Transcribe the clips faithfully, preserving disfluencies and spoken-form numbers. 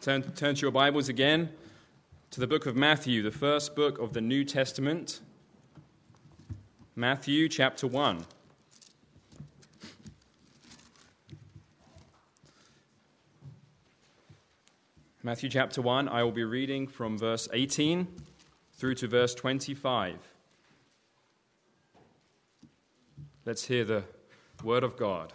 Turn, turn to your Bibles again to the book of Matthew, the first book of the New Testament. Matthew chapter one. Matthew chapter one, I will be reading from verse eighteen through to verse twenty-five. Let's hear the word of God.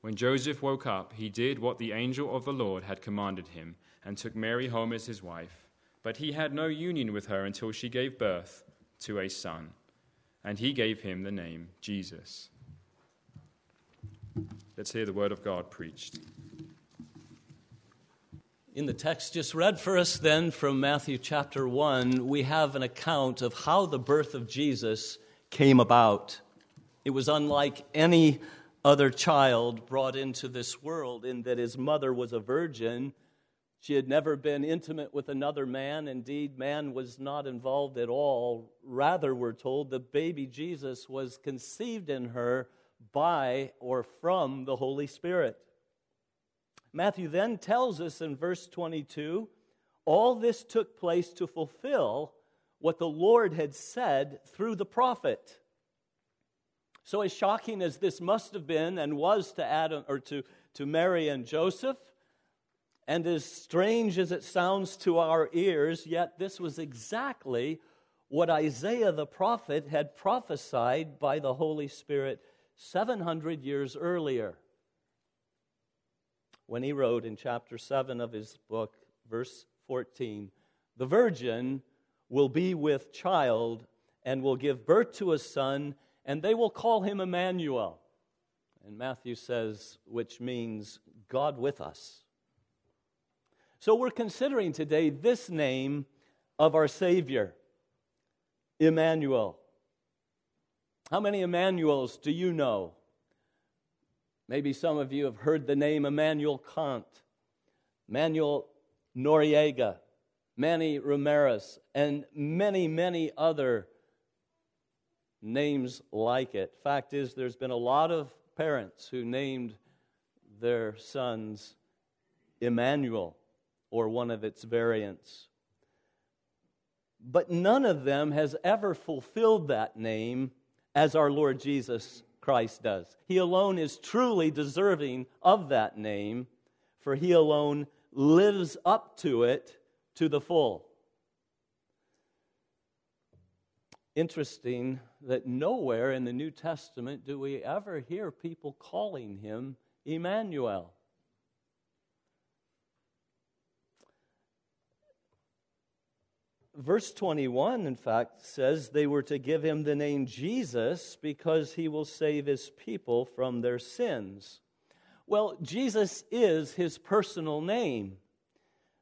When Joseph woke up, he did what the angel of the Lord had commanded him and took Mary home as his wife. But he had no union with her until she gave birth to a son, and he gave him the name Jesus. Let's hear the word of God preached. In the text just read for us then from Matthew chapter one, we have an account of how the birth of Jesus came about. It was unlike any other child brought into this world in that his mother was a virgin. She had never been intimate with another man. Indeed, man was not involved at all. Rather, we're told the baby Jesus was conceived in her by or from the Holy Spirit. Matthew then tells us in verse twenty-two, all this took place to fulfill what the Lord had said through the prophet. So as shocking as this must have been and was to Adam or to, to Mary and Joseph, and as strange as it sounds to our ears, yet this was exactly what Isaiah the prophet had prophesied by the Holy Spirit seven hundred years earlier, when he wrote in chapter seven of his book, verse fourteen, "The virgin will be with child and will give birth to a son, and they will call him Emmanuel." And Matthew says, which means God with us. So we're considering today this name of our Savior, Emmanuel. How many Emmanuels do you know? Maybe some of you have heard the name Immanuel Kant, Manuel Noriega, Manny Ramirez, and many, many other names like it. Fact is, there's been a lot of parents who named their sons Emmanuel or one of its variants. But none of them has ever fulfilled that name as our Lord Jesus Christ does. He alone is truly deserving of that name, for he alone lives up to it to the full. Interesting that nowhere in the New Testament do we ever hear people calling him Emmanuel. Verse twenty-one, in fact, says they were to give him the name Jesus because he will save his people from their sins. Well, Jesus is his personal name,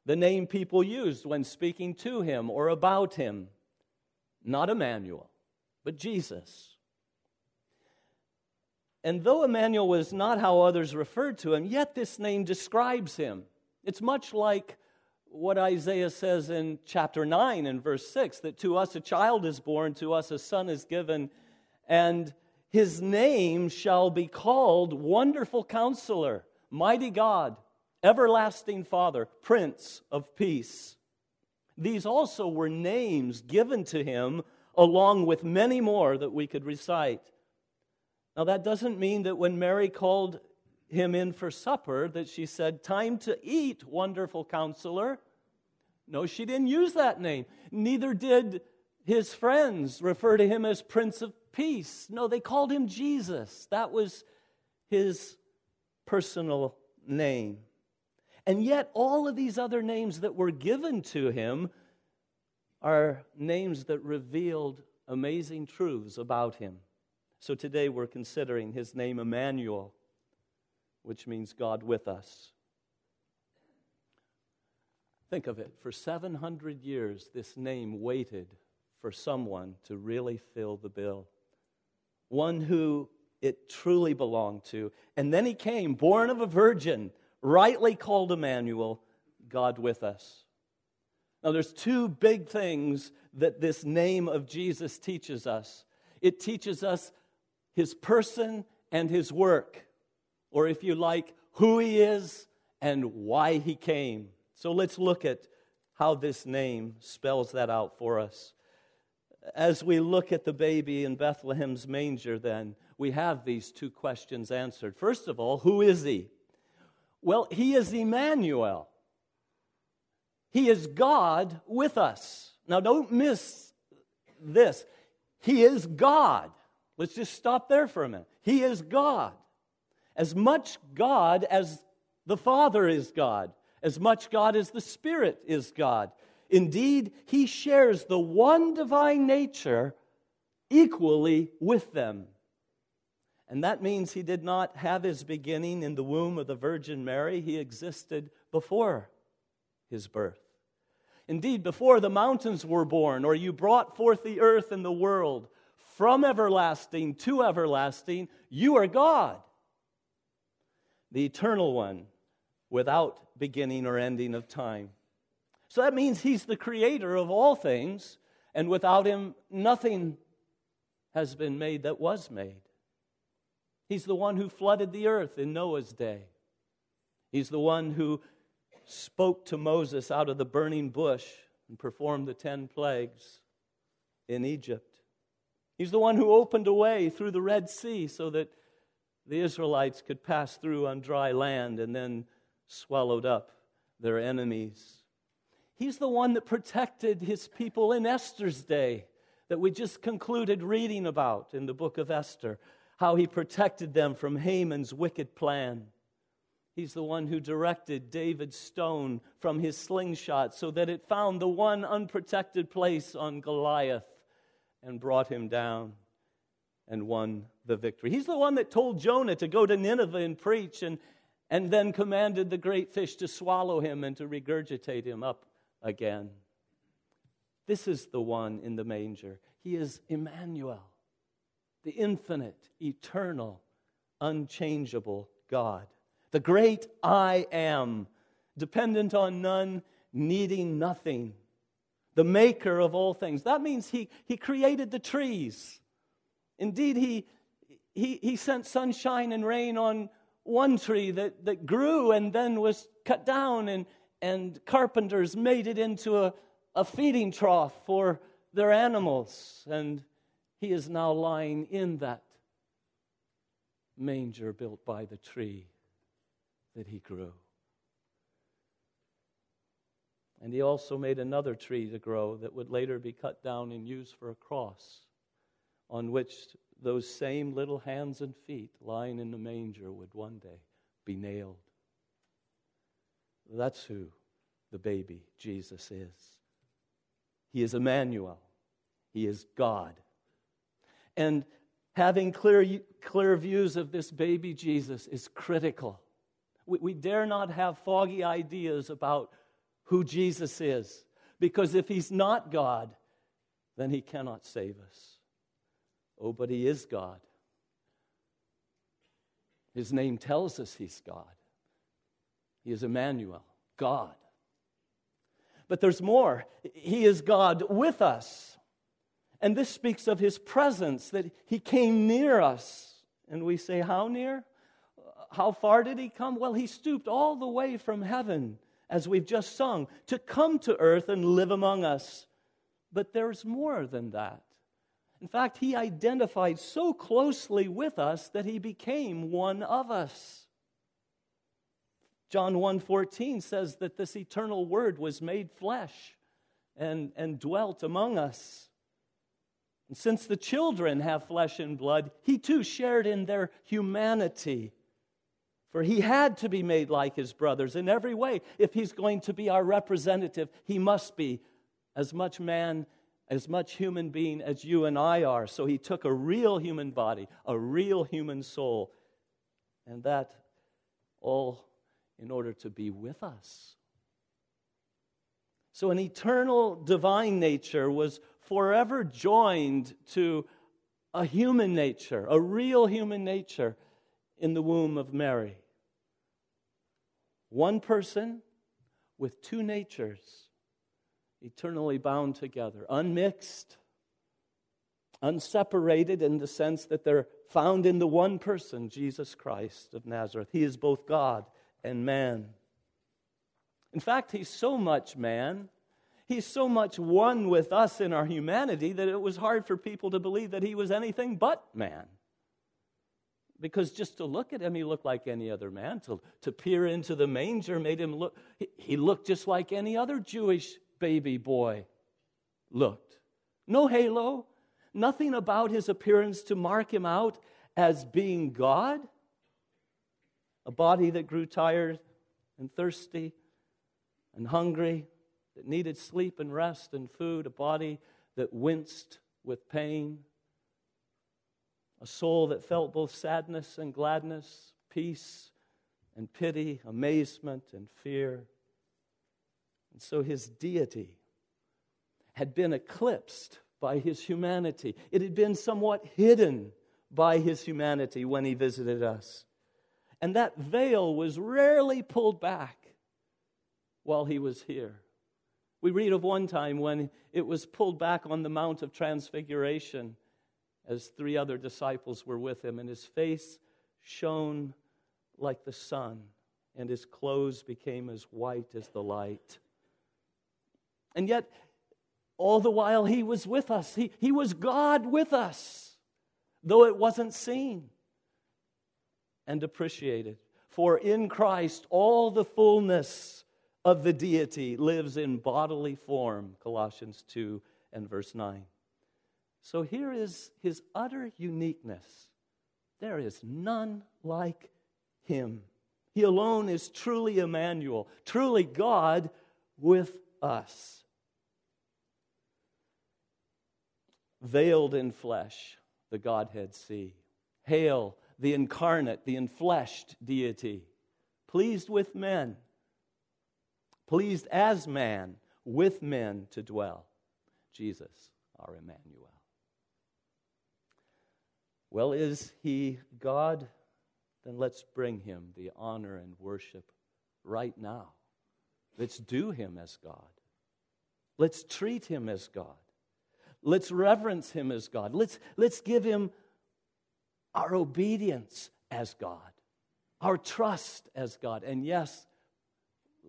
the name people used when speaking to him or about him. Not Emmanuel, but Jesus. And though Emmanuel was not how others referred to him, yet this name describes him. It's much like what Isaiah says in chapter nine and verse six, that to us a child is born, to us a son is given, and his name shall be called Wonderful Counselor, Mighty God, Everlasting Father, Prince of Peace. These also were names given to him, along with many more that we could recite. Now, that doesn't mean that when Mary called him in for supper that she said, "Time to eat, wonderful counselor." No, she didn't use that name. Neither did his friends refer to him as Prince of Peace. No, they called him Jesus. That was his personal name. And yet all of these other names that were given to him are names that revealed amazing truths about him. So today we're considering his name Emmanuel, which means God with us. Think of it, for seven hundred years this name waited for someone to really fill the bill. One who it truly belonged to. And then he came, born of a virgin, rightly called Emmanuel, God with us. Now there's two big things that this name of Jesus teaches us. It teaches us his person and his work, or if you like, who he is and why he came. So let's look at how this name spells that out for us. As we look at the baby in Bethlehem's manger, then, we have these two questions answered. First of all, who is he? Well, he is Emmanuel. He is God with us. Now, don't miss this. He is God. Let's just stop there for a minute. He is God. As much God as the Father is God. As much God as the Spirit is God. Indeed, he shares the one divine nature equally with them. And that means he did not have his beginning in the womb of the Virgin Mary. He existed before his birth. Indeed, before the mountains were born, or you brought forth the earth and the world, from everlasting to everlasting, you are God, the eternal one, without beginning or ending of time. So that means he's the creator of all things, and without him, nothing has been made that was made. He's the one who flooded the earth in Noah's day. He's the one who spoke to Moses out of the burning bush and performed the ten plagues in Egypt. He's the one who opened a way through the Red Sea so that the Israelites could pass through on dry land and then swallowed up their enemies. He's the one that protected his people in Esther's day that we just concluded reading about in the book of Esther, how he protected them from Haman's wicked plan. He's the one who directed David's stone from his slingshot so that it found the one unprotected place on Goliath and brought him down and won the victory. He's the one that told Jonah to go to Nineveh and preach and, and then commanded the great fish to swallow him and to regurgitate him up again. This is the one in the manger. He is Emmanuel, the infinite, eternal, unchangeable God. The great I am, dependent on none, needing nothing. The maker of all things. That means he, he created the trees. Indeed, he, he, he sent sunshine and rain on one tree that, that grew and then was cut down, and, and carpenters made it into a, a feeding trough for their animals. And he is now lying in that manger built by the tree that he grew. And he also made another tree to grow that would later be cut down and used for a cross, on which those same little hands and feet lying in the manger would one day be nailed. That's who the baby Jesus is. He is Emmanuel. He is God. And having clear, clear views of this baby Jesus is critical. We dare not have foggy ideas about who Jesus is, because if he's not God, then he cannot save us. Oh, but he is God. His name tells us he's God. He is Emmanuel, God. But there's more. He is God with us. And this speaks of his presence, that he came near us. And we say, how near? How far did he come? Well, he stooped all the way from heaven, as we've just sung, to come to earth and live among us. But there's more than that. In fact, he identified so closely with us that he became one of us. John one fourteen says that this eternal word was made flesh and, and dwelt among us. And since the children have flesh and blood, he too shared in their humanity. For he had to be made like his brothers in every way. If he's going to be our representative, he must be as much man, as much human being as you and I are. So he took a real human body, a real human soul, and that all in order to be with us. So an eternal divine nature was forever joined to a human nature, a real human nature in the womb of Mary. One person with two natures, eternally bound together, unmixed, unseparated in the sense that they're found in the one person, Jesus Christ of Nazareth. He is both God and man. In fact, he's so much man, he's so much one with us in our humanity that it was hard for people to believe that he was anything but man. Because just to look at him, he looked like any other man. To, to peer into the manger made him look, he, he looked just like any other Jewish baby boy looked. No halo, nothing about his appearance to mark him out as being God. A body that grew tired and thirsty and hungry, that needed sleep and rest and food, a body that winced with pain, a soul that felt both sadness and gladness, peace and pity, amazement and fear. And so his deity had been eclipsed by his humanity. It had been somewhat hidden by his humanity when he visited us. And that veil was rarely pulled back while he was here. We read of one time when it was pulled back on the Mount of Transfiguration as three other disciples were with him, and his face shone like the sun, and his clothes became as white as the light. And yet, all the while he was with us, he, he was God with us, though it wasn't seen and appreciated. For in Christ, all the fullness of the deity lives in bodily form, Colossians two and verse nine. So here is his utter uniqueness. There is none like him. He alone is truly Emmanuel, truly God with us. Veiled in flesh, the Godhead see. Hail the incarnate, the enfleshed deity, pleased with men, pleased as man, with men to dwell, Jesus, our Emmanuel. Well, is he God? Then let's bring him the honor and worship right now. Let's do him as God. Let's treat him as God. Let's reverence him as God. Let's, let's give him our obedience as God, our trust as God, and yes,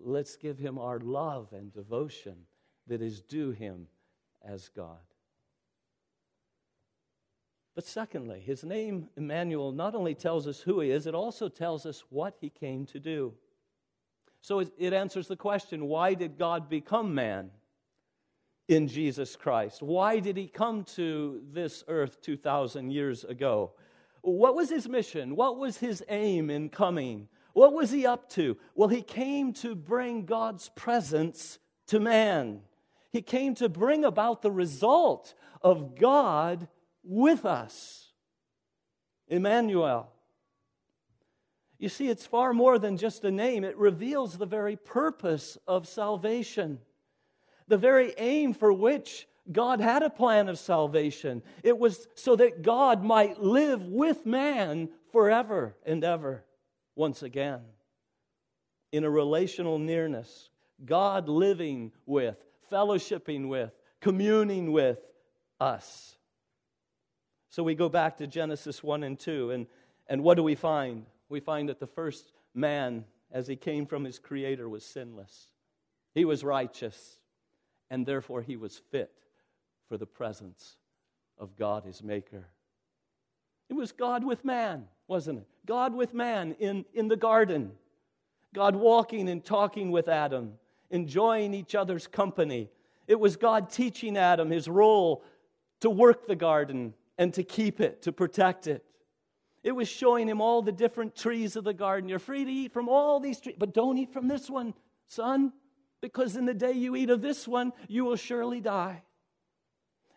let's give him our love and devotion that is due him as God. But secondly, his name, Emmanuel, not only tells us who he is, it also tells us what he came to do. So it answers the question, why did God become man in Jesus Christ? Why did he come to this earth two thousand years ago? What was his mission? What was his aim in coming? What was he up to? Well, he came to bring God's presence to man. He came to bring about the result of God with us, Emmanuel. You see, it's far more than just a name. It reveals the very purpose of salvation, the very aim for which God had a plan of salvation. It was so that God might live with man forever and ever. Once again, in a relational nearness, God living with, fellowshipping with, communing with us. So we go back to Genesis one and two, and, and what do we find? We find that the first man, as he came from his Creator, was sinless. He was righteous, and therefore he was fit for the presence of God, his Maker. It was God with man, wasn't it? God with man in, in the garden. God walking and talking with Adam, enjoying each other's company. It was God teaching Adam his role to work the garden and to keep it, to protect it. It was showing him all the different trees of the garden. You're free to eat from all these trees, but don't eat from this one, son, because in the day you eat of this one, you will surely die.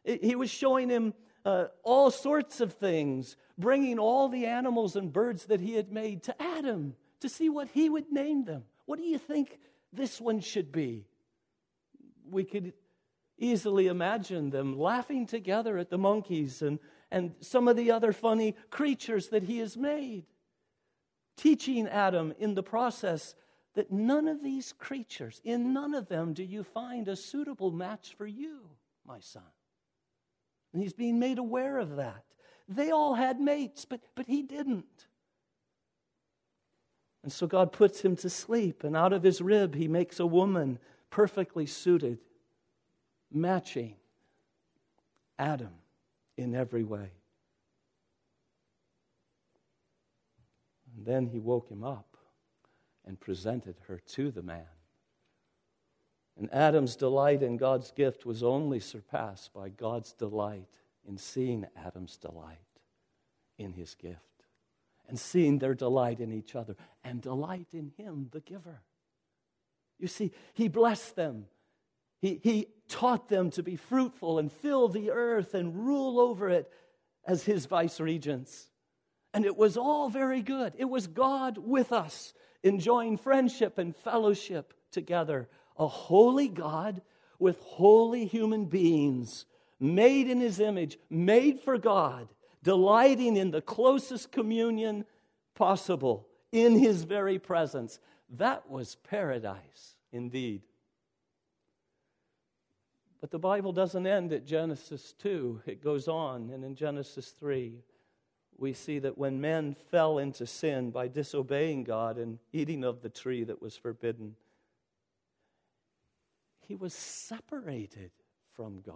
It, he was showing him uh, all sorts of things, bringing all the animals and birds that he had made to Adam to see what he would name them. What do you think this one should be? We could easily imagine them laughing together at the monkeys and and some of the other funny creatures that he has made, teaching Adam in the process that none of these creatures, in none of them do you find a suitable match for you, my son. And he's being made aware of that. They all had mates, but, but he didn't. And so God puts him to sleep, and out of his rib he makes a woman perfectly suited, matching Adam in every way. And then he woke him up and presented her to the man. And Adam's delight in God's gift was only surpassed by God's delight in seeing Adam's delight in his gift, and seeing their delight in each other, and delight in him, the giver. You see, he blessed them. He, he taught them to be fruitful and fill the earth and rule over it as his vice regents. And it was all very good. It was God with us, enjoying friendship and fellowship together. A holy God with holy human beings, made in his image, made for God, delighting in the closest communion possible in his very presence. That was paradise indeed. But the Bible doesn't end at Genesis two. It goes on, and in Genesis three, we see that when men fell into sin by disobeying God and eating of the tree that was forbidden, he was separated from God.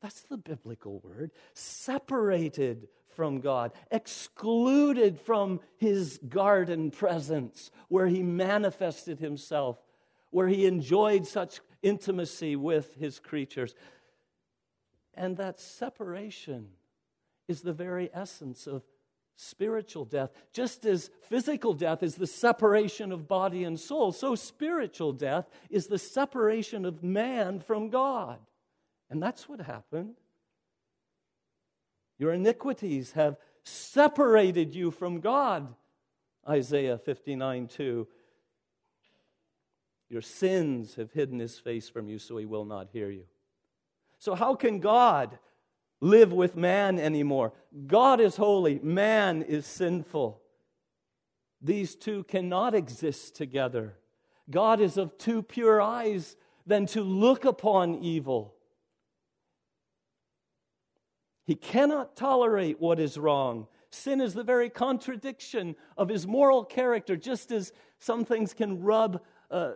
That's the biblical word. Separated from God, excluded from his garden presence, where he manifested himself, where he enjoyed such intimacy with his creatures. And that separation is the very essence of spiritual death. Just as physical death is the separation of body and soul, so spiritual death is the separation of man from God. And that's what happened. Your iniquities have separated you from God, Isaiah fifty-nine two. Your sins have hidden his face from you, so he will not hear you. So how can God live with man anymore? God is holy. Man is sinful. These two cannot exist together. God is of too pure eyes than to look upon evil. He cannot tolerate what is wrong. Sin is the very contradiction of his moral character, just as some things can rub uh,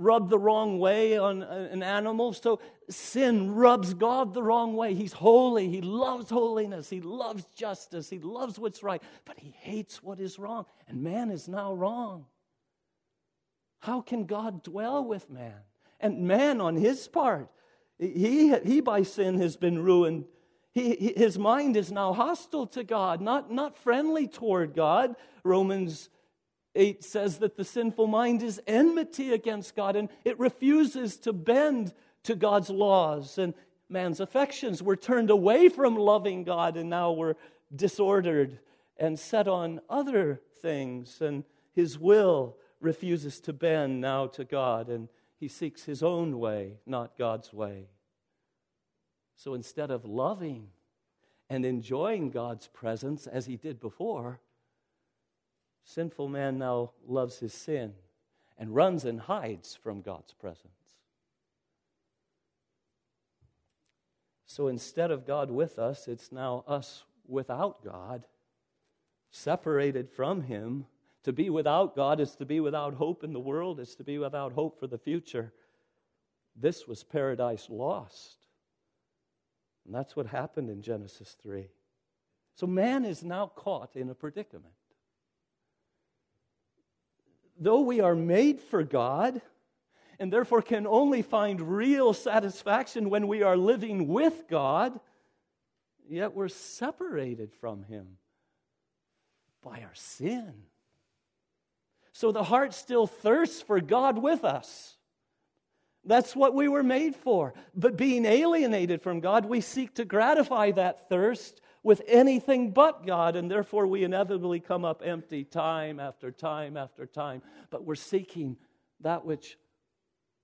rub the wrong way on an animal. So sin rubs God the wrong way. He's holy. He loves holiness. He loves justice. He loves what's right. But he hates what is wrong. And man is now wrong. How can God dwell with man? And man, on his part, he, he by sin has been ruined. He, his mind is now hostile to God, not, not friendly toward God. Romans eight says that the sinful mind is enmity against God, and it refuses to bend to God's laws and man's affections. We're turned away from loving God, and now we're disordered and set on other things, and his will refuses to bend now to God, and he seeks his own way, not God's way. So instead of loving and enjoying God's presence as he did before, sinful man now loves his sin and runs and hides from God's presence. So instead of God with us, it's now us without God, separated from him. To be without God is to be without hope in the world, is to be without hope for the future. This was paradise lost. And that's what happened in Genesis three. So man is now caught in a predicament. though we are made for God, and therefore can only find real satisfaction when we are living with God, yet we're separated from Him by our sin. So the heart still thirsts for God with us. That's what we were made for. But being alienated from God, we seek to gratify that thirst with anything but God, and therefore we inevitably come up empty time after time after time. But we're seeking that which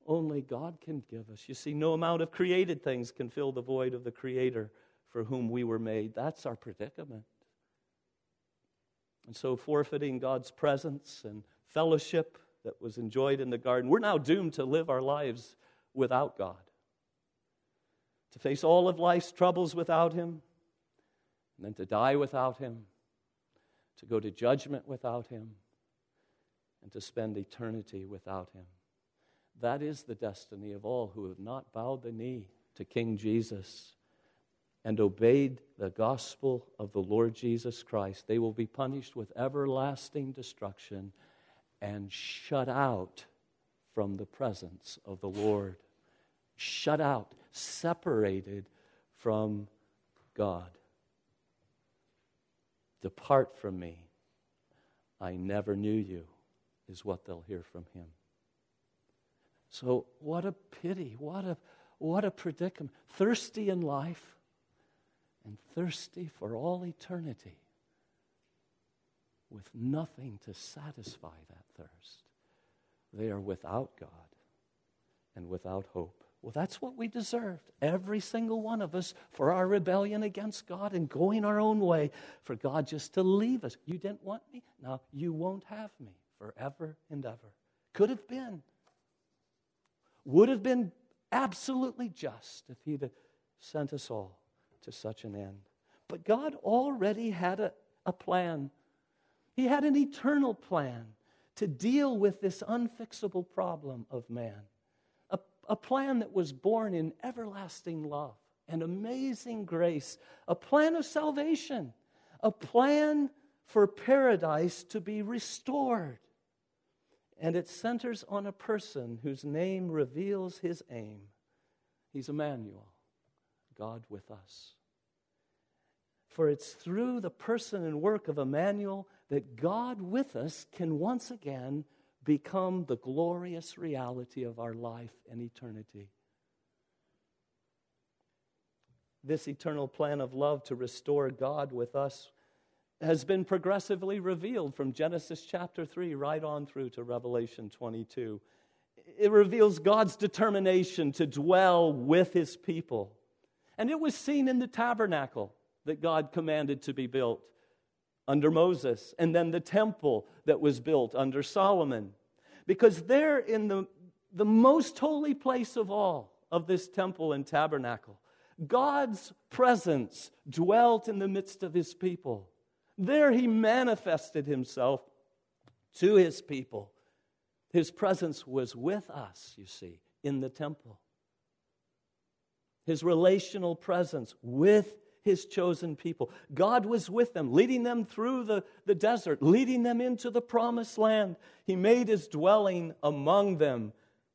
only God can give us. You see, no amount of created things can fill the void of the Creator for whom we were made. That's our predicament. And so forfeiting God's presence and fellowship that was enjoyed in the garden, we're now doomed to live our lives without God, to face all of life's troubles without Him, and then to die without Him, to go to judgment without Him, and to spend eternity without Him. That is the destiny of all who have not bowed the knee to King Jesus and obeyed the gospel of the Lord Jesus Christ. They will be punished with everlasting destruction and shut out from the presence of the Lord. Shut out, separated from God. Depart from me, I never knew you, is what they'll hear from Him. So what a pity, what a what a predicament. Thirsty in life and thirsty for all eternity with nothing to satisfy that thirst. They are without God and without hope. Well, that's what we deserved, every single one of us, for our rebellion against God and going our own way, for God just to leave us. You didn't want me? Now you won't have me forever and ever. Could have been. Would have been absolutely just if He'd sent us all to such an end. But God already had a, a plan. He had an eternal plan to deal with this unfixable problem of man, a, a plan that was born in everlasting love and amazing grace, a plan of salvation, a plan for paradise to be restored. And it centers on a person whose name reveals his aim. He's Emmanuel, God with us. For it's through the person and work of Emmanuel that God with us can once again become the glorious reality of our life and eternity. This eternal plan of love to restore God with us has been progressively revealed from Genesis chapter three right on through to Revelation twenty-two. It reveals God's determination to dwell with His people. And it was seen in the tabernacle that God commanded to be built under Moses, and then the temple that was built under Solomon. Because there in the, the most holy place of all, of this temple and tabernacle, God's presence dwelt in the midst of His people. There He manifested Himself to His people. His presence was with us, you see, in the temple. His relational presence with His chosen people. God was with them, leading them through the, the desert, leading them into the promised land. He made His dwelling among them,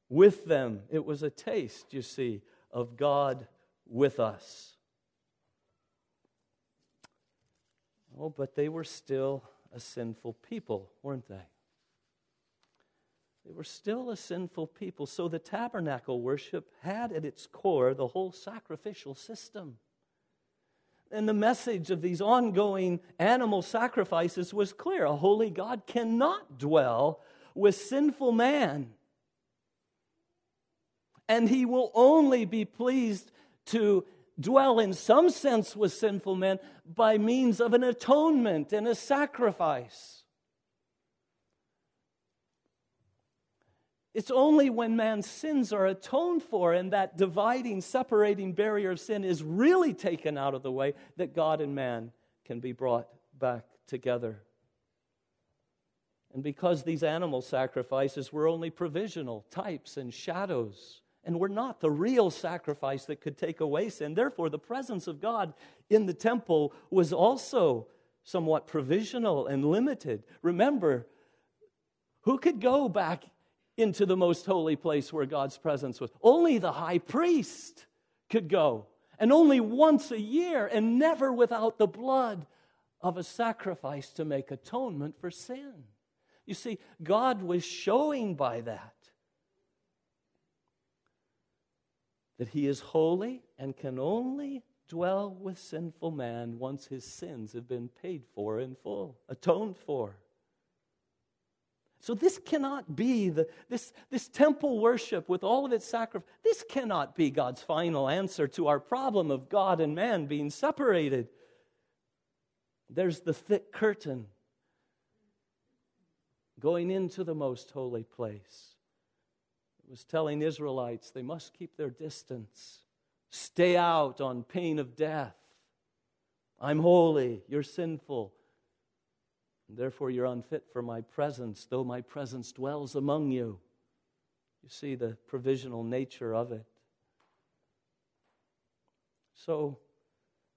with them. It was a taste, you see, of God with us. Oh, but they were still a sinful people, weren't they? They were still a sinful people. So the tabernacle worship had at its core the whole sacrificial system. And the message of these ongoing animal sacrifices was clear. A holy God cannot dwell with sinful man. And He will only be pleased to dwell in some sense with sinful men by means of an atonement and a sacrifice. It's only when man's sins are atoned for and that dividing, separating barrier of sin is really taken out of the way that God and man can be brought back together. And because these animal sacrifices were only provisional types and shadows, and we're not the real sacrifice that could take away sin. Therefore, the presence of God in the temple was also somewhat provisional and limited. Remember, Who could go back into the most holy place where God's presence was? Only the high priest could go, and only once a year, and never without the blood of a sacrifice to make atonement for sin. You see, God was showing by that that He is holy and can only dwell with sinful man once his sins have been paid for in full, atoned for. So this cannot be, the, this, this temple worship with all of its sacrifice, this cannot be God's final answer to our problem of God and man being separated. There's the thick curtain going into the most holy place. It was telling Israelites they must keep their distance, stay out on pain of death. I'm holy, you're sinful. Therefore, you're unfit for my presence, though my presence dwells among you. You see the provisional nature of it. So,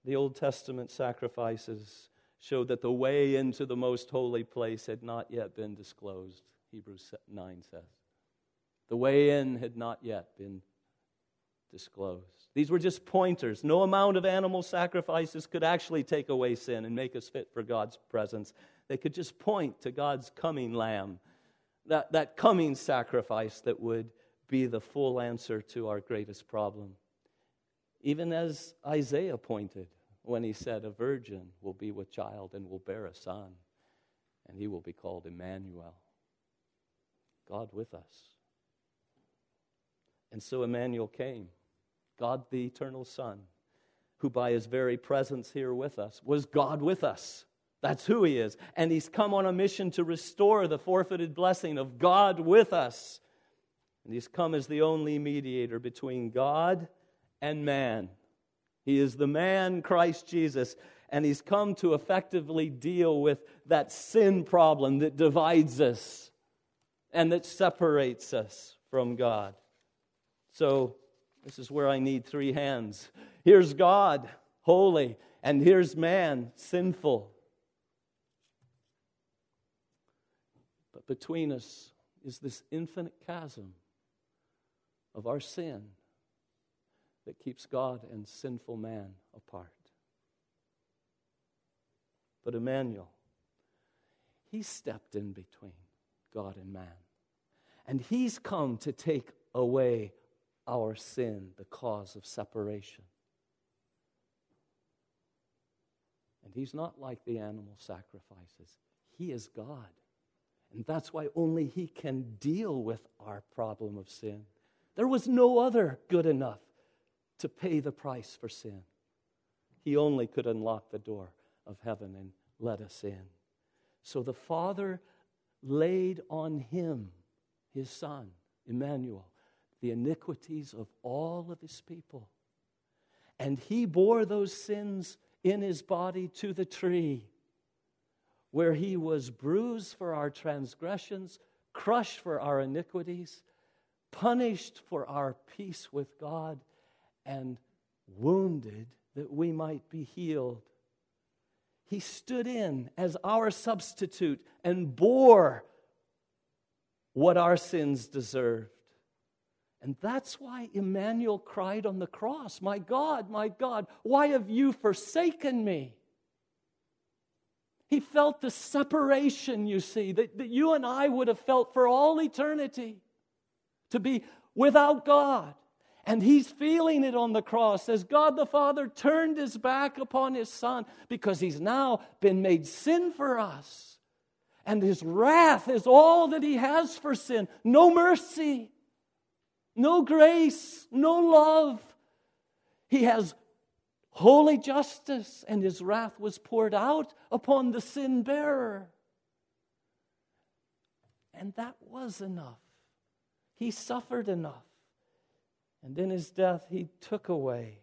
the Old Testament sacrifices showed that the way into the most holy place had not yet been disclosed, Hebrews nine says. The way in had not yet been disclosed. These were just pointers. No amount of animal sacrifices could actually take away sin and make us fit for God's presence. They could just point to God's coming lamb, that, that coming sacrifice that would be the full answer to our greatest problem. Even as Isaiah pointed when he said, a virgin will be with child and will bear a son, and he will be called Emmanuel, God with us. And so Emmanuel came, God the eternal Son, who by His very presence here with us was God with us. That's who He is. And He's come on a mission to restore the forfeited blessing of God with us. And He's come as the only mediator between God and man. He is the man, Christ Jesus. And He's come to effectively deal with that sin problem that divides us and that separates us from God. So this is where I need three hands. Here's God, holy, and here's man, sinful. But between us is this infinite chasm of our sin that keeps God and sinful man apart. But Emmanuel, He stepped in between God and man. And He's come to take away our sin, the cause of separation. And He's not like the animal sacrifices. He is God. And that's why only He can deal with our problem of sin. There was no other good enough to pay the price for sin. He only could unlock the door of heaven and let us in. So the Father laid on Him, His Son, Emmanuel, the iniquities of all of His people. And He bore those sins in His body to the tree, where He was bruised for our transgressions, crushed for our iniquities, punished for our peace with God, and wounded that we might be healed. He stood in as our substitute and bore what our sins deserved. And that's why Emmanuel cried on the cross, my God, my God, why have you forsaken me? He felt the separation, you see, that, that you and I would have felt for all eternity, to be without God. And He's feeling it on the cross as God the Father turned His back upon His Son, because He's now been made sin for us. And His wrath is all that He has for sin. No mercy. No grace, no love. He has holy justice, and His wrath was poured out upon the sin bearer. And that was enough. He suffered enough. And in His death, He took away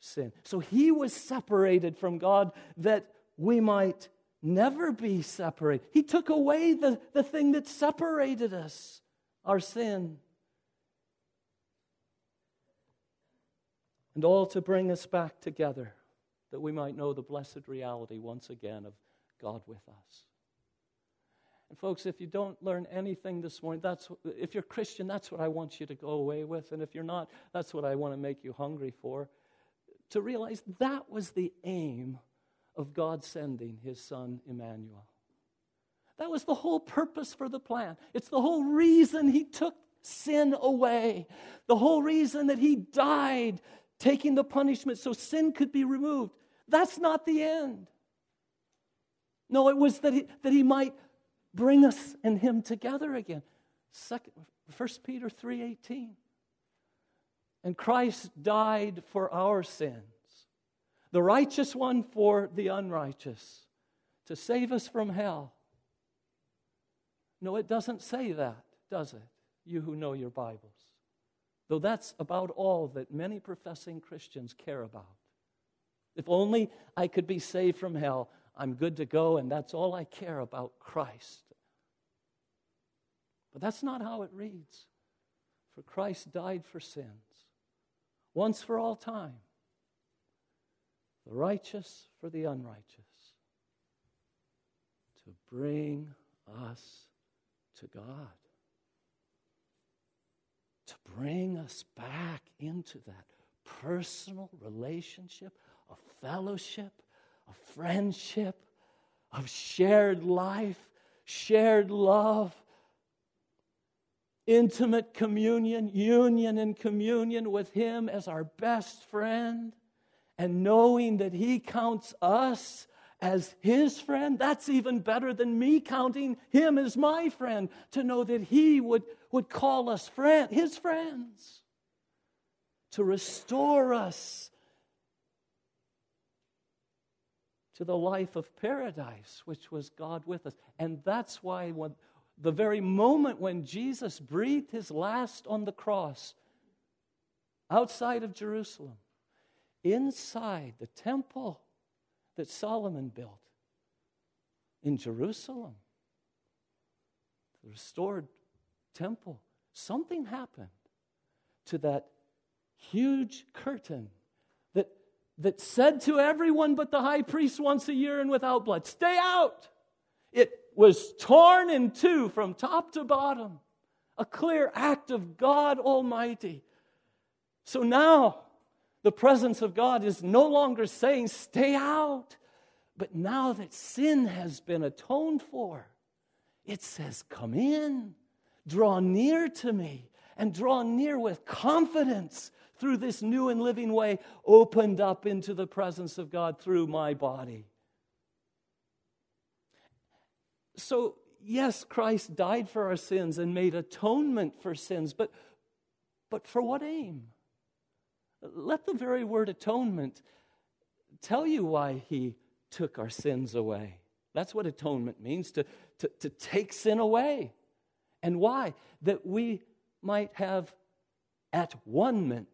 sin. So He was separated from God that we might never be separated. He took away the, the thing that separated us, our sin. And all to bring us back together, that we might know the blessed reality once again of God with us. And folks, if you don't learn anything this morning, that's if you're Christian, that's what I want you to go away with. And if you're not, that's what I want to make you hungry for. To realize that was the aim of God sending his son, Emmanuel. That was the whole purpose for the plan. It's the whole reason he took sin away. The whole reason that he died, taking the punishment so sin could be removed. That's not the end. No, it was that he, that he might bring us and him together again. Second, First Peter three eighteen. And Christ died for our sins, the righteous one for the unrighteous, to save us from hell. No, it doesn't say that, does it? You who know your Bibles. Though that's about all that many professing Christians care about. If only I could be saved from hell, I'm good to go, and that's all I care about, Christ. But that's not how it reads. For Christ died for sins, once for all time. The righteous for the unrighteous. To bring us to God. To bring us back into that personal relationship, a fellowship, a friendship, of shared life, shared love, intimate communion, union and communion with him as our best friend, and knowing that he counts us as his friend. That's even better than me counting him as my friend, to know that he would, would call us friend, his friends, to restore us to the life of paradise, which was God with us. And that's why when, the very moment when Jesus breathed his last on the cross, outside of Jerusalem, inside the temple that Solomon built in Jerusalem, the restored temple, something happened to that huge curtain that said to everyone but the high priest once a year and without blood, stay out. It was torn in two from top to bottom, a clear act of God Almighty. So now the presence of God is no longer saying, stay out. But now that sin has been atoned for, it says, come in, draw near to me, and draw near with confidence through this new and living way opened up into the presence of God through my body. So, yes, Christ died for our sins and made atonement for sins, but, but for what aim? Let the very word atonement tell you why he took our sins away. That's what atonement means, to, to, to take sin away. And why? That we might have at one ment.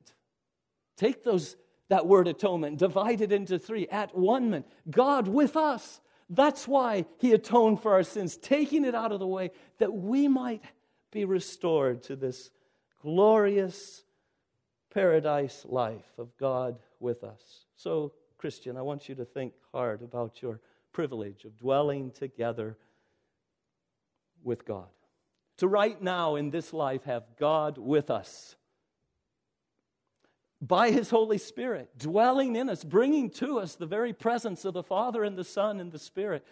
Take those that word atonement, divide it into three. At one ment. God with us. That's why he atoned for our sins, taking it out of the way, that we might be restored to this glorious paradise life of God with us. So, Christian, I want you to think hard about your privilege of dwelling together with God. To right now in this life have God with us. By his Holy Spirit, dwelling in us, bringing to us the very presence of the Father and the Son and the Spirit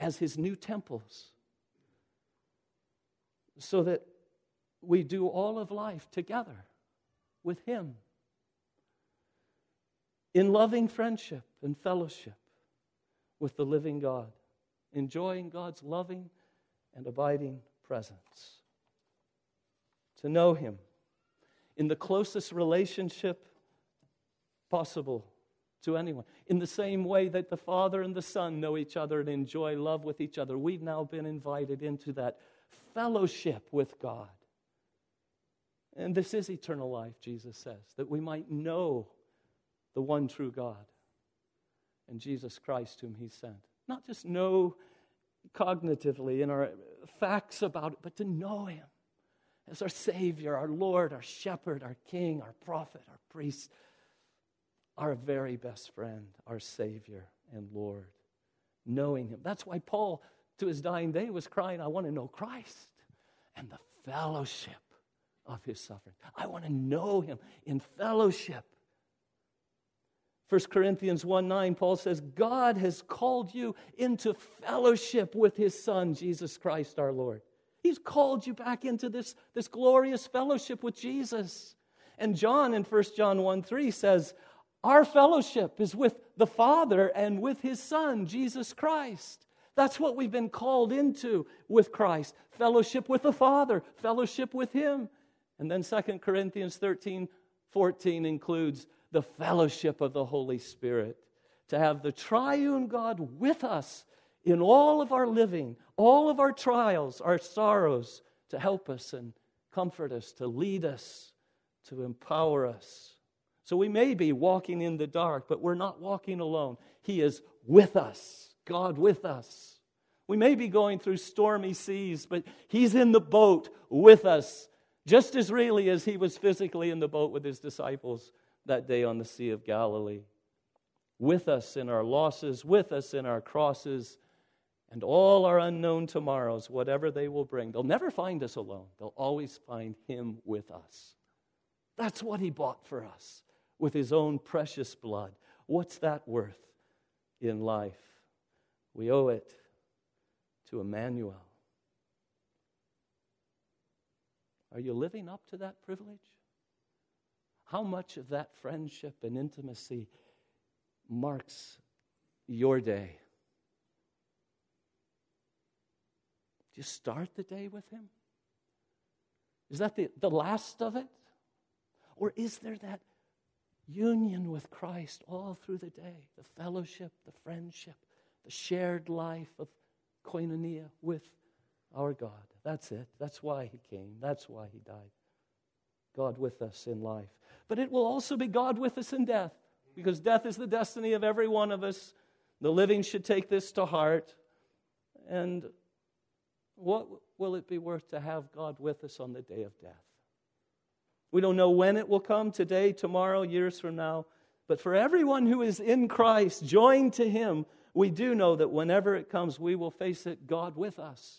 as his new temples, so that we do all of life together with him in loving friendship and fellowship with the living God, enjoying God's loving and abiding presence. To know him in the closest relationship possible to anyone. In the same way that the Father and the Son know each other and enjoy love with each other, we've now been invited into that fellowship with God. And this is eternal life, Jesus says, that we might know the one true God and Jesus Christ whom he sent. Not just know cognitively in our facts about it, but to know him as our Savior, our Lord, our Shepherd, our King, our Prophet, our Priest, our very best friend, our Savior and Lord, knowing him. That's why Paul to his dying day was crying, I want to know Christ and the fellowship of his suffering. I want to know him in fellowship. First Corinthians one nine, Paul says, God has called you into fellowship with his Son, Jesus Christ our Lord. He's called you back into this, this glorious fellowship with Jesus. And John in First John one three says, our fellowship is with the Father and with his Son, Jesus Christ. That's what we've been called into with Christ. Fellowship with the Father, fellowship with him. And then Second Corinthians thirteen fourteen includes the fellowship of the Holy Spirit. To have the triune God with us in all of our living, all of our trials, our sorrows, to help us and comfort us, to lead us, to empower us. So we may be walking in the dark, but we're not walking alone. He is with us, God with us. We may be going through stormy seas, but he's in the boat with us, just as really as he was physically in the boat with his disciples that day on the Sea of Galilee. With us in our losses, with us in our crosses, and all our unknown tomorrows, whatever they will bring. They'll never find us alone. They'll always find him with us. That's what he bought for us with his own precious blood. What's that worth in life? We owe it to Emmanuel. Are you living up to that privilege? How much of that friendship and intimacy marks your day? Do you start the day with him? Is that the, the last of it? Or is there that union with Christ all through the day? The fellowship, the friendship, the shared life of koinonia with our God. That's it. That's why he came. That's why he died. God with us in life. But it will also be God with us in death, because death is the destiny of every one of us. The living should take this to heart. And what will it be worth to have God with us on the day of death? We don't know when it will come, today, tomorrow, years from now. But for everyone who is in Christ, joined to him, we do know that whenever it comes, we will face it, God with us.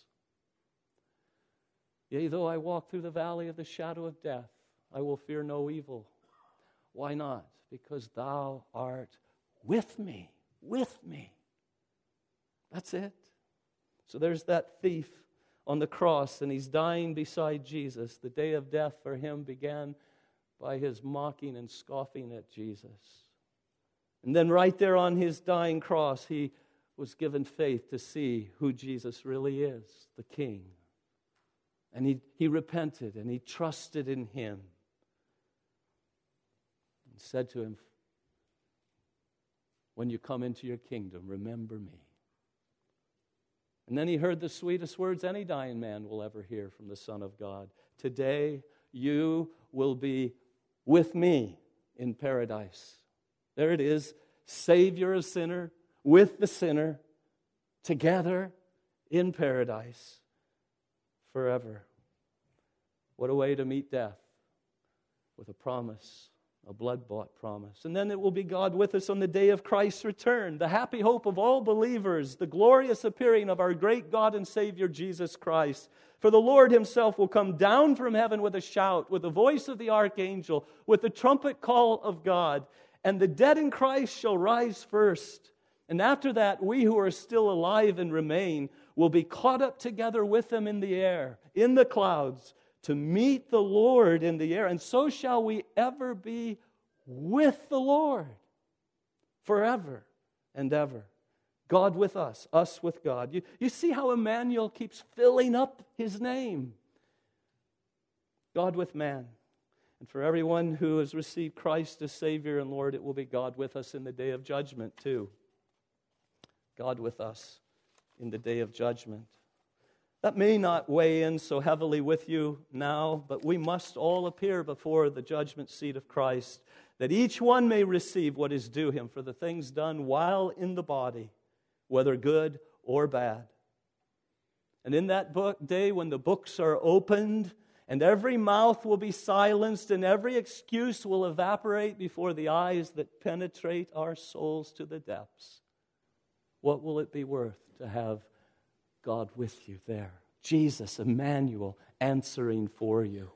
Yea, though I walk through the valley of the shadow of death, I will fear no evil. Why not? Because thou art with me, with me. That's it. So there's that thief on the cross, and he's dying beside Jesus. The day of death for him began by his mocking and scoffing at Jesus. And then right there on his dying cross, he was given faith to see who Jesus really is, the King. And he, he repented and he trusted in him. And said to him, when you come into your kingdom, remember me. And then he heard the sweetest words any dying man will ever hear from the Son of God. Today you will be with me in paradise. There it is, Savior of sinner, with the sinner, together in paradise forever. What a way to meet death, with a promise, a blood-bought promise. And then it will be God with us on the day of Christ's return, the happy hope of all believers, the glorious appearing of our great God and Savior, Jesus Christ. For the Lord himself will come down from heaven with a shout, with the voice of the archangel, with the trumpet call of God. And the dead in Christ shall rise first. And after that, we who are still alive and remain will be caught up together with them in the air, in the clouds, to meet the Lord in the air. And so shall we ever be with the Lord forever and ever. God with us, us with God. You, you see how Emmanuel keeps filling up his name. God with man. And for everyone who has received Christ as Savior and Lord, it will be God with us in the day of judgment too. God with us in the day of judgment. That may not weigh in so heavily with you now, but we must all appear before the judgment seat of Christ, that each one may receive what is due him for the things done while in the body, whether good or bad. And in that book day when the books are opened, and every mouth will be silenced, and every excuse will evaporate before the eyes that penetrate our souls to the depths. What will it be worth to have God with you there. Jesus, Emmanuel, answering for you.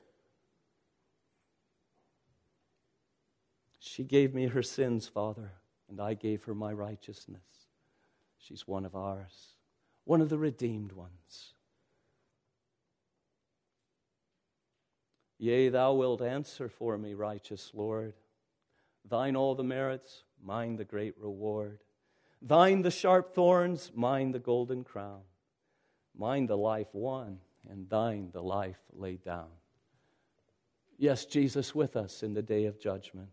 She gave me her sins, Father, and I gave her my righteousness. She's one of ours, one of the redeemed ones. Yea, thou wilt answer for me, righteous Lord. Thine all the merits, mine the great reward. Thine the sharp thorns, mine the golden crown. Mine the life won, and thine the life laid down. Yes, Jesus with us in the day of judgment,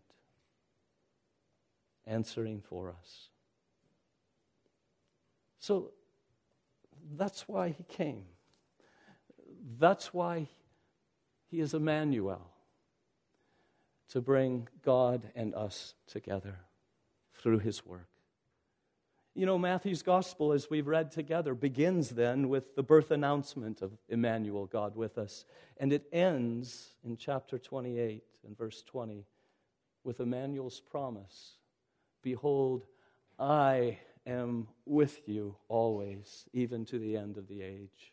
answering for us. So that's why he came. That's why he is Emmanuel, to bring God and us together through his work. You know, Matthew's gospel, as we've read together, begins then with the birth announcement of Emmanuel, God with us. And it ends in chapter twenty-eight and verse twenty with Emmanuel's promise. Behold, I am with you always, even to the end of the age.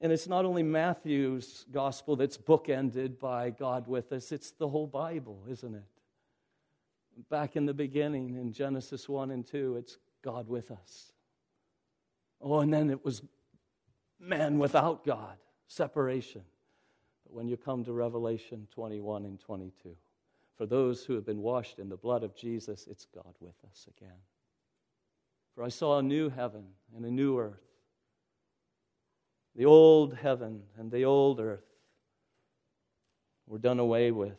And it's not only Matthew's gospel that's bookended by God with us, it's the whole Bible, isn't it? Back in the beginning, in Genesis one and two, it's God with us. Oh, and then it was man without God, separation. But when you come to Revelation twenty-one and twenty-two, for those who have been washed in the blood of Jesus, it's God with us again. For I saw a new heaven and a new earth, the old heaven and the old earth were done away with.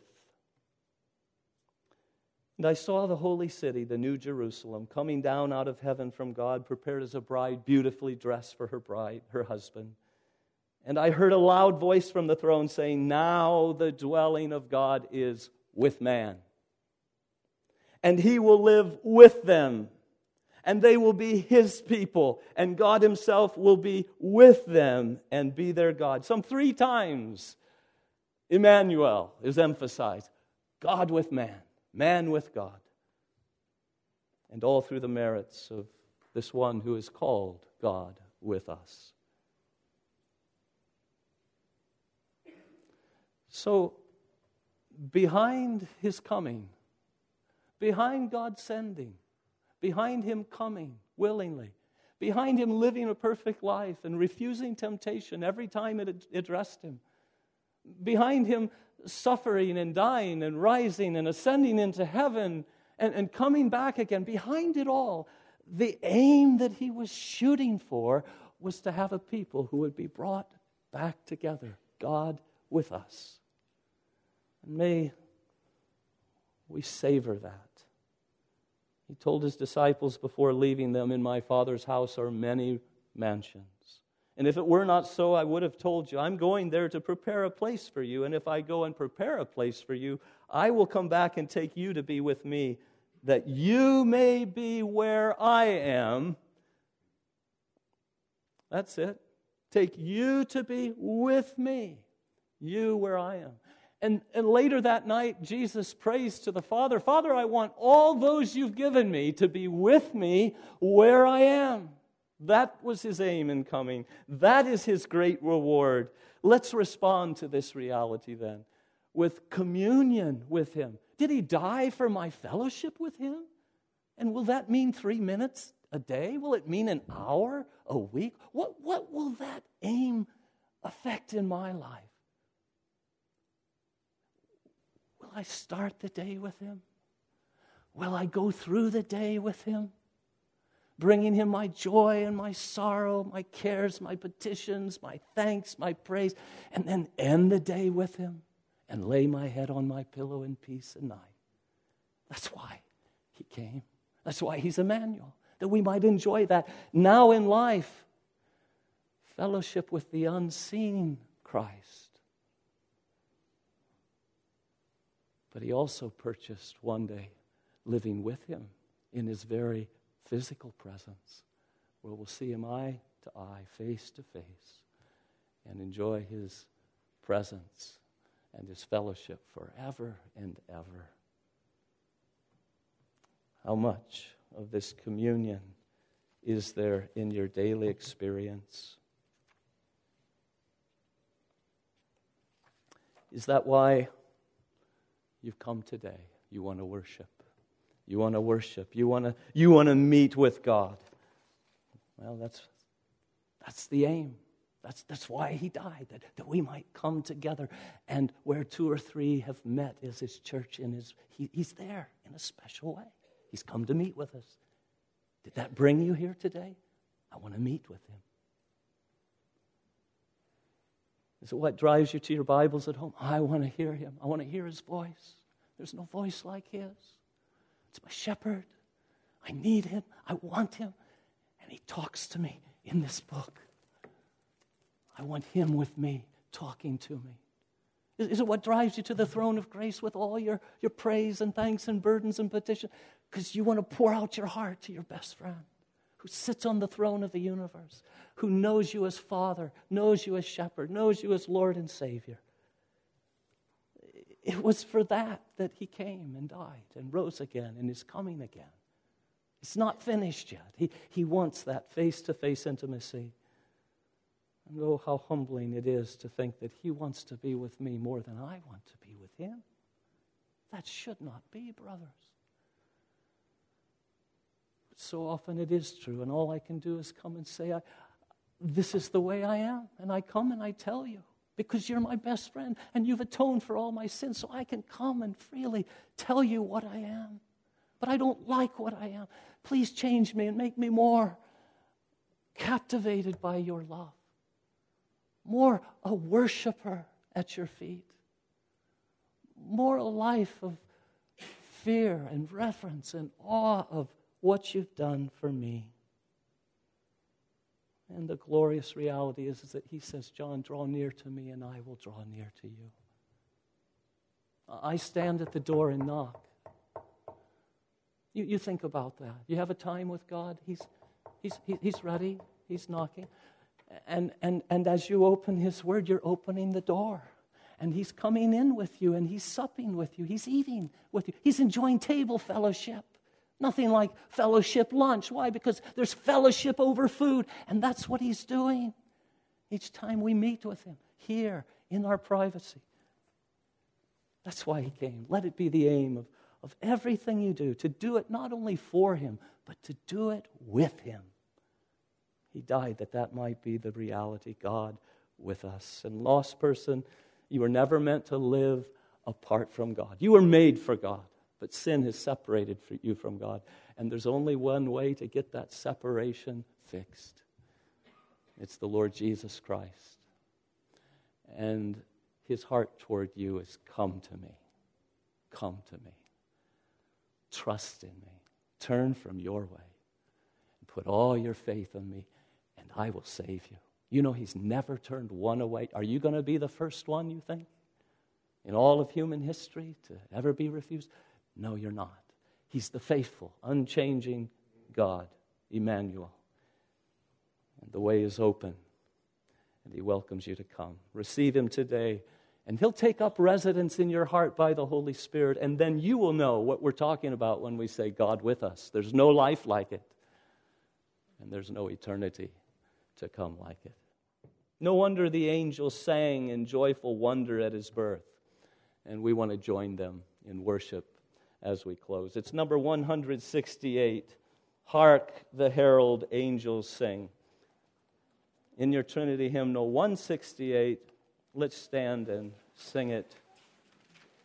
And I saw the holy city, the new Jerusalem, coming down out of heaven from God, prepared as a bride, beautifully dressed for her bride, her husband. And I heard a loud voice from the throne saying, now the dwelling of God is with man, and he will live with them, and they will be his people, and God himself will be with them and be their God. Some three times Emmanuel is emphasized. God with man. Man with God, and all through the merits of this one who is called God with us. So, behind his coming, behind God sending, behind him coming willingly, behind him living a perfect life and refusing temptation every time it addressed him, behind him suffering and dying and rising and ascending into heaven and, and coming back again. Behind it all, the aim that he was shooting for was to have a people who would be brought back together, God with us. And may we savor that. He told his disciples before leaving them, in my Father's house are many mansions. And if it were not so, I would have told you, I'm going there to prepare a place for you. And if I go and prepare a place for you, I will come back and take you to be with me, that you may be where I am. That's it. Take you to be with me, you where I am. And, and later that night, Jesus prays to the Father, Father, I want all those you've given me to be with me where I am. That was his aim in coming. That is his great reward. Let's respond to this reality then with communion with him. Did he die for my fellowship with him? And will that mean three minutes a day? Will it mean an hour a week? What, what will that aim affect in my life? Will I start the day with him? Will I go through the day with him? Bringing him my joy and my sorrow, my cares, my petitions, my thanks, my praise, and then end the day with him and lay my head on my pillow in peace and night. That's why he came. That's why he's Emmanuel, that we might enjoy that now in life. Fellowship with the unseen Christ. But he also purchased one day living with him in his very physical presence, where we'll see him eye to eye, face to face, and enjoy his presence and his fellowship forever and ever. How much of this communion is there in your daily experience? Is that why you've come today? You want to worship. You want to worship. You want to you want to meet with God. Well, that's that's the aim. That's that's why he died, that, that we might come together. And where two or three have met is his church, and his he, he's there in a special way. He's come to meet with us. Did that bring you here today? I want to meet with him. Is it what drives you to your Bibles at home? I want to hear him. I want to hear his voice. There's no voice like his. It's my shepherd. I need him. I want him. And he talks to me in this book. I want him with me, talking to me. Is, is it what drives you to the throne of grace with all your, your praise and thanks and burdens and petitions? Because you want to pour out your heart to your best friend who sits on the throne of the universe, who knows you as Father, knows you as Shepherd, knows you as Lord and Savior. It was for that that he came and died and rose again and is coming again. It's not finished yet. He, he wants that face-to-face intimacy. And oh, how humbling it is to think that he wants to be with me more than I want to be with him. That should not be, brothers. But so often it is true, and all I can do is come and say, I, this is the way I am, and I come and I tell you, because you're my best friend, and you've atoned for all my sins, so I can come and freely tell you what I am. But I don't like what I am. Please change me and make me more captivated by your love. More a worshiper at your feet. More a life of fear and reverence and awe of what you've done for me. And the glorious reality is, is that he says, John, draw near to me and I will draw near to you. I stand at the door and knock. You, you think about that. You have a time with God. He's, he's, he's ready. He's knocking. And, and and as you open his word, you're opening the door. And he's coming in with you, and he's supping with you. He's eating with you. He's enjoying table fellowship. Nothing like fellowship lunch. Why? Because there's fellowship over food. And that's what he's doing each time we meet with him here in our privacy. That's why he came. Let it be the aim of, of everything you do, to do it not only for him, but to do it with him. He died that that might be the reality, God with us. And lost person, you were never meant to live apart from God. You were made for God, but sin has separated you from God. And there's only one way to get that separation fixed. It's the Lord Jesus Christ. And his heart toward you is, come to me. Come to me. Trust in me. Turn from your way. Put all your faith in me. And I will save you. You know, he's never turned one away. Are you going to be the first one, you think, in all of human history to ever be refused? No, you're not. He's the faithful, unchanging God, Emmanuel. And the way is open, and he welcomes you to come. Receive him today, and he'll take up residence in your heart by the Holy Spirit, and then you will know what we're talking about when we say God with us. There's no life like it. And there's no eternity to come like it. No wonder the angels sang in joyful wonder at his birth. And we want to join them in worship as we close. It's number one hundred sixty-eight. Hark, the herald angels sing. In your Trinity hymnal one sixty-eight, let's stand and sing it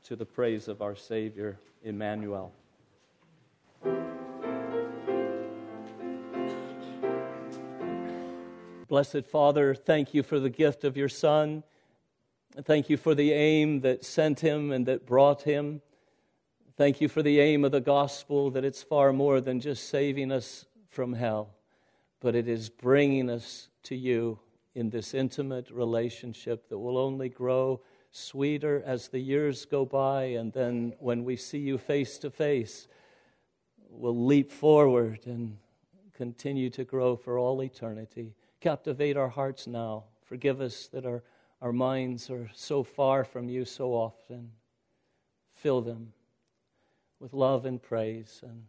to the praise of our Savior, Emmanuel. Blessed Father, thank you for the gift of your Son. Thank you for the aim that sent him and that brought him. Thank you for the aim of the gospel, that it's far more than just saving us from hell, but it is bringing us to you in this intimate relationship that will only grow sweeter as the years go by, and then when we see you face to face, we'll leap forward and continue to grow for all eternity. Captivate our hearts now. Forgive us that our, our minds are so far from you so often. Fill them with love and praise and,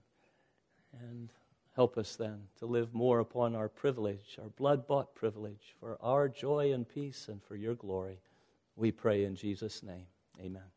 and Help us then to live more upon our privilege, our blood-bought privilege, for our joy and peace and for your glory. We pray in Jesus' name. Amen.